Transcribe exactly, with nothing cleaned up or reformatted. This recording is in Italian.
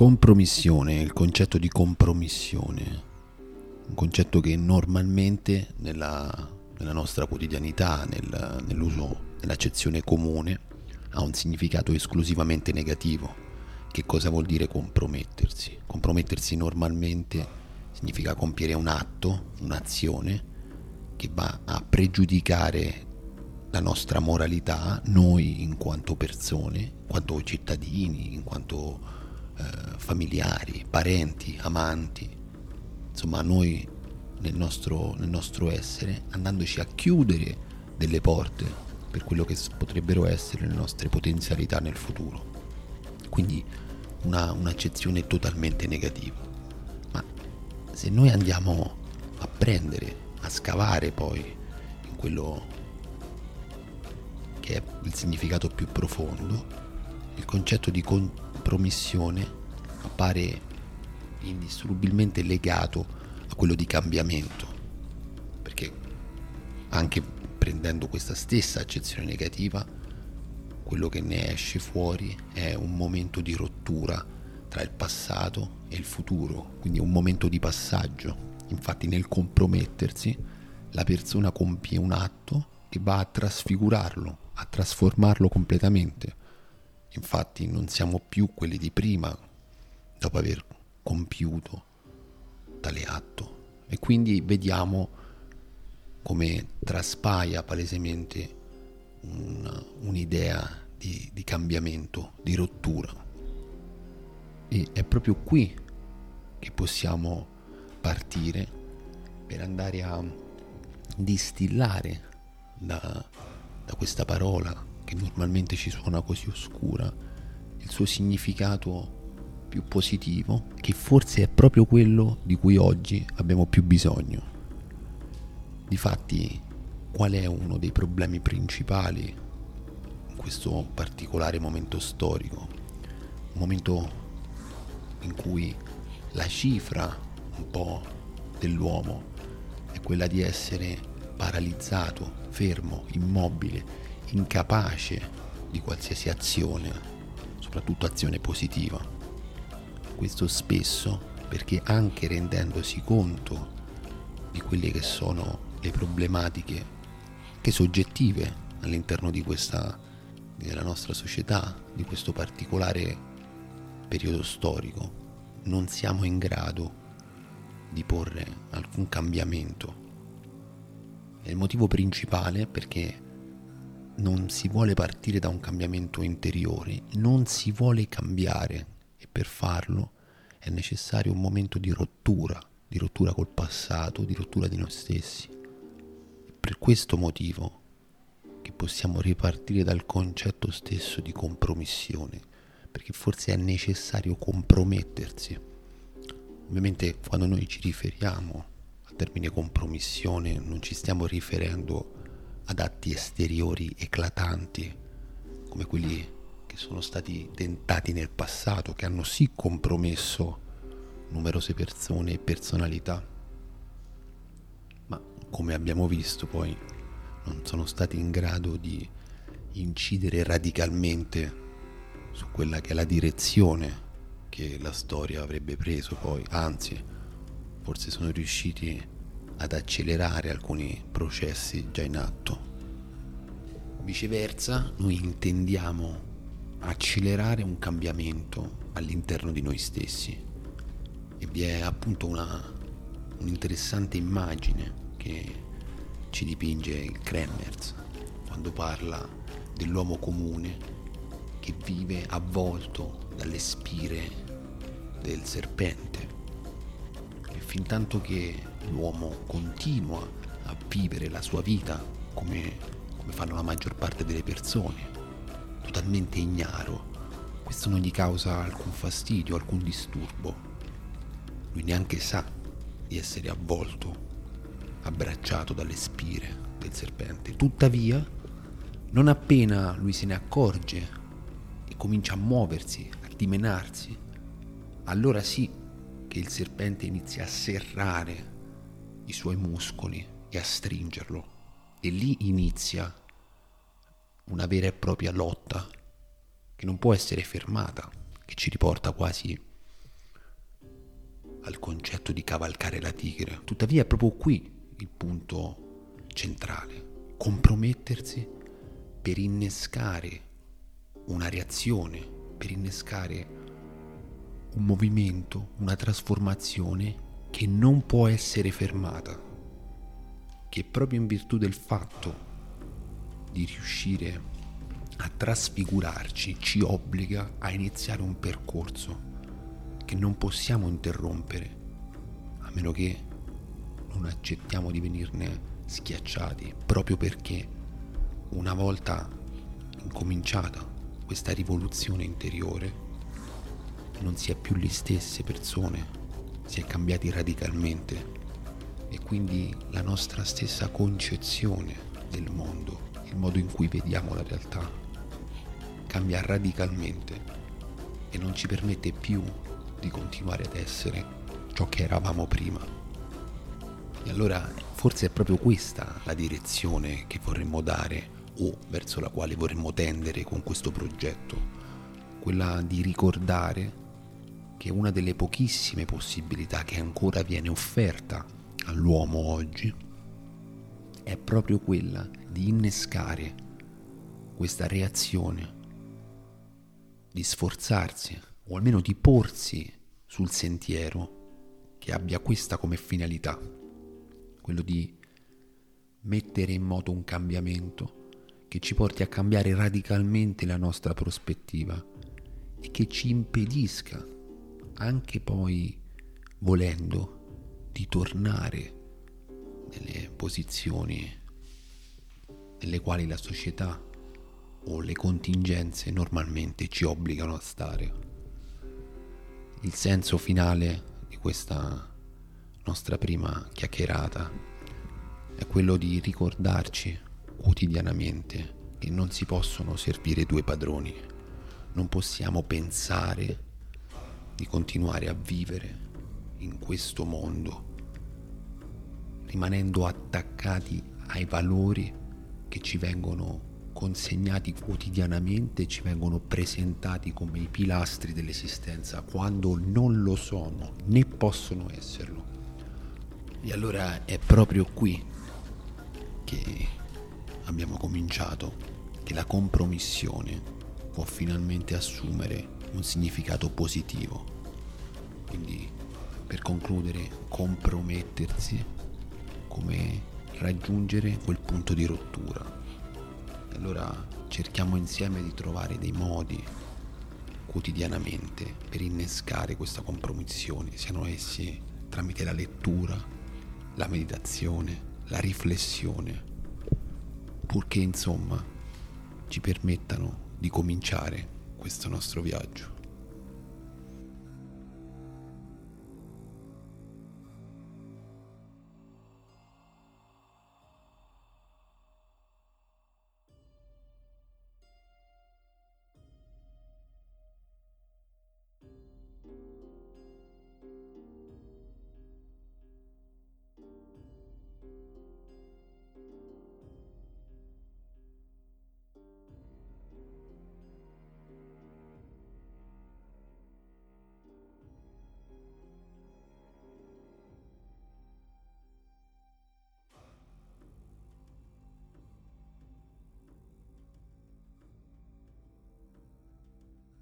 compromissione, il concetto di compromissione, un concetto che normalmente nella, nella nostra quotidianità, nel, nell'uso, nell'accezione comune, ha un significato esclusivamente negativo. Che cosa vuol dire compromettersi? Compromettersi normalmente significa compiere un atto, un'azione che va a pregiudicare la nostra moralità, noi in quanto persone, in quanto cittadini, in quanto eh, familiari, parenti, amanti, insomma noi nel nostro, nel nostro essere, andandoci a chiudere delle porte per quello che potrebbero essere le nostre potenzialità nel futuro. Quindi una, un'accezione totalmente negativa. Ma se noi andiamo a prendere, a scavare poi in quello che è il significato più profondo, il concetto di compromissione appare indistruttabilmente legato a quello di cambiamento, perché anche prendendo questa stessa accezione negativa, quello che ne esce fuori è un momento di rottura tra il passato e il futuro, quindi un momento di passaggio. Infatti nel compromettersi la persona compie un atto che va a trasfigurarlo, a trasformarlo completamente. Infatti non siamo più quelli di prima dopo aver compiuto tale atto, e quindi vediamo come traspaia palesemente un, un'idea Di, di cambiamento, di rottura. E è proprio qui che possiamo partire per andare a distillare da, da questa parola che normalmente ci suona così oscura il suo significato più positivo, che forse è proprio quello di cui oggi abbiamo più bisogno. Difatti, qual è uno dei problemi principali questo particolare momento storico, un momento in cui la cifra un po' dell'uomo è quella di essere paralizzato, fermo, immobile, incapace di qualsiasi azione, soprattutto azione positiva. Questo spesso perché anche rendendosi conto di quelle che sono le problematiche anche soggettive all'interno di questa della nostra società, di questo particolare periodo storico, non siamo in grado di porre alcun cambiamento. È il motivo principale perché non si vuole partire da un cambiamento interiore, non si vuole cambiare, e per farlo è necessario un momento di rottura, di rottura col passato, di rottura di noi stessi. Per questo motivo che possiamo ripartire dal concetto stesso di compromissione, perché forse è necessario compromettersi. Ovviamente quando noi ci riferiamo al termine compromissione non ci stiamo riferendo ad atti esteriori eclatanti come quelli che sono stati tentati nel passato, che hanno sì compromesso numerose persone e personalità, ma come abbiamo visto poi non sono stati in grado di incidere radicalmente su quella che è la direzione che la storia avrebbe preso poi, anzi, forse sono riusciti ad accelerare alcuni processi già in atto. Viceversa, noi intendiamo accelerare un cambiamento all'interno di noi stessi, e vi è appunto una un'interessante immagine che ci dipinge il Kremmerz quando parla dell'uomo comune che vive avvolto dalle spire del serpente, e fin tanto che l'uomo continua a vivere la sua vita come, come fanno la maggior parte delle persone, totalmente ignaro, questo non gli causa alcun fastidio, alcun disturbo. Lui neanche sa di essere avvolto, abbracciato dalle spire del serpente. Tuttavia, non appena lui se ne accorge e comincia a muoversi, a dimenarsi, allora sì che il serpente inizia a serrare i suoi muscoli e a stringerlo, e lì inizia una vera e propria lotta che non può essere fermata, che ci riporta quasi al concetto di cavalcare la tigre. Tuttavia è proprio qui il punto centrale: compromettersi per innescare una reazione, per innescare un movimento, una trasformazione che non può essere fermata, che proprio in virtù del fatto di riuscire a trasfigurarci ci obbliga a iniziare un percorso che non possiamo interrompere, a meno che non accettiamo di venirne schiacciati, proprio perché una volta incominciata questa rivoluzione interiore non si è più le stesse persone, si è cambiati radicalmente, e quindi la nostra stessa concezione del mondo, il modo in cui vediamo la realtà, cambia radicalmente e non ci permette più di continuare ad essere ciò che eravamo prima. E allora forse è proprio questa la direzione che vorremmo dare, o verso la quale vorremmo tendere con questo progetto, quella di ricordare che una delle pochissime possibilità che ancora viene offerta all'uomo oggi è proprio quella di innescare questa reazione, di sforzarsi o almeno di porsi sul sentiero che abbia questa come finalità, quello di mettere in moto un cambiamento che ci porti a cambiare radicalmente la nostra prospettiva e che ci impedisca, anche poi volendo, di tornare nelle posizioni nelle quali la società o le contingenze normalmente ci obbligano a stare. Il senso finale di questa nostra prima chiacchierata è quello di ricordarci quotidianamente che non si possono servire due padroni, non possiamo pensare di continuare a vivere in questo mondo rimanendo attaccati ai valori che ci vengono consegnati quotidianamente, ci vengono presentati come i pilastri dell'esistenza, quando non lo sono né possono esserlo. E allora è proprio qui che abbiamo cominciato, che la compromissione può finalmente assumere un significato positivo. Quindi, per concludere, compromettersi come raggiungere quel punto di rottura. Allora cerchiamo insieme di trovare dei modi quotidianamente per innescare questa compromissione, siano essi tramite la lettura, la meditazione, la riflessione, purché insomma ci permettano di cominciare questo nostro viaggio.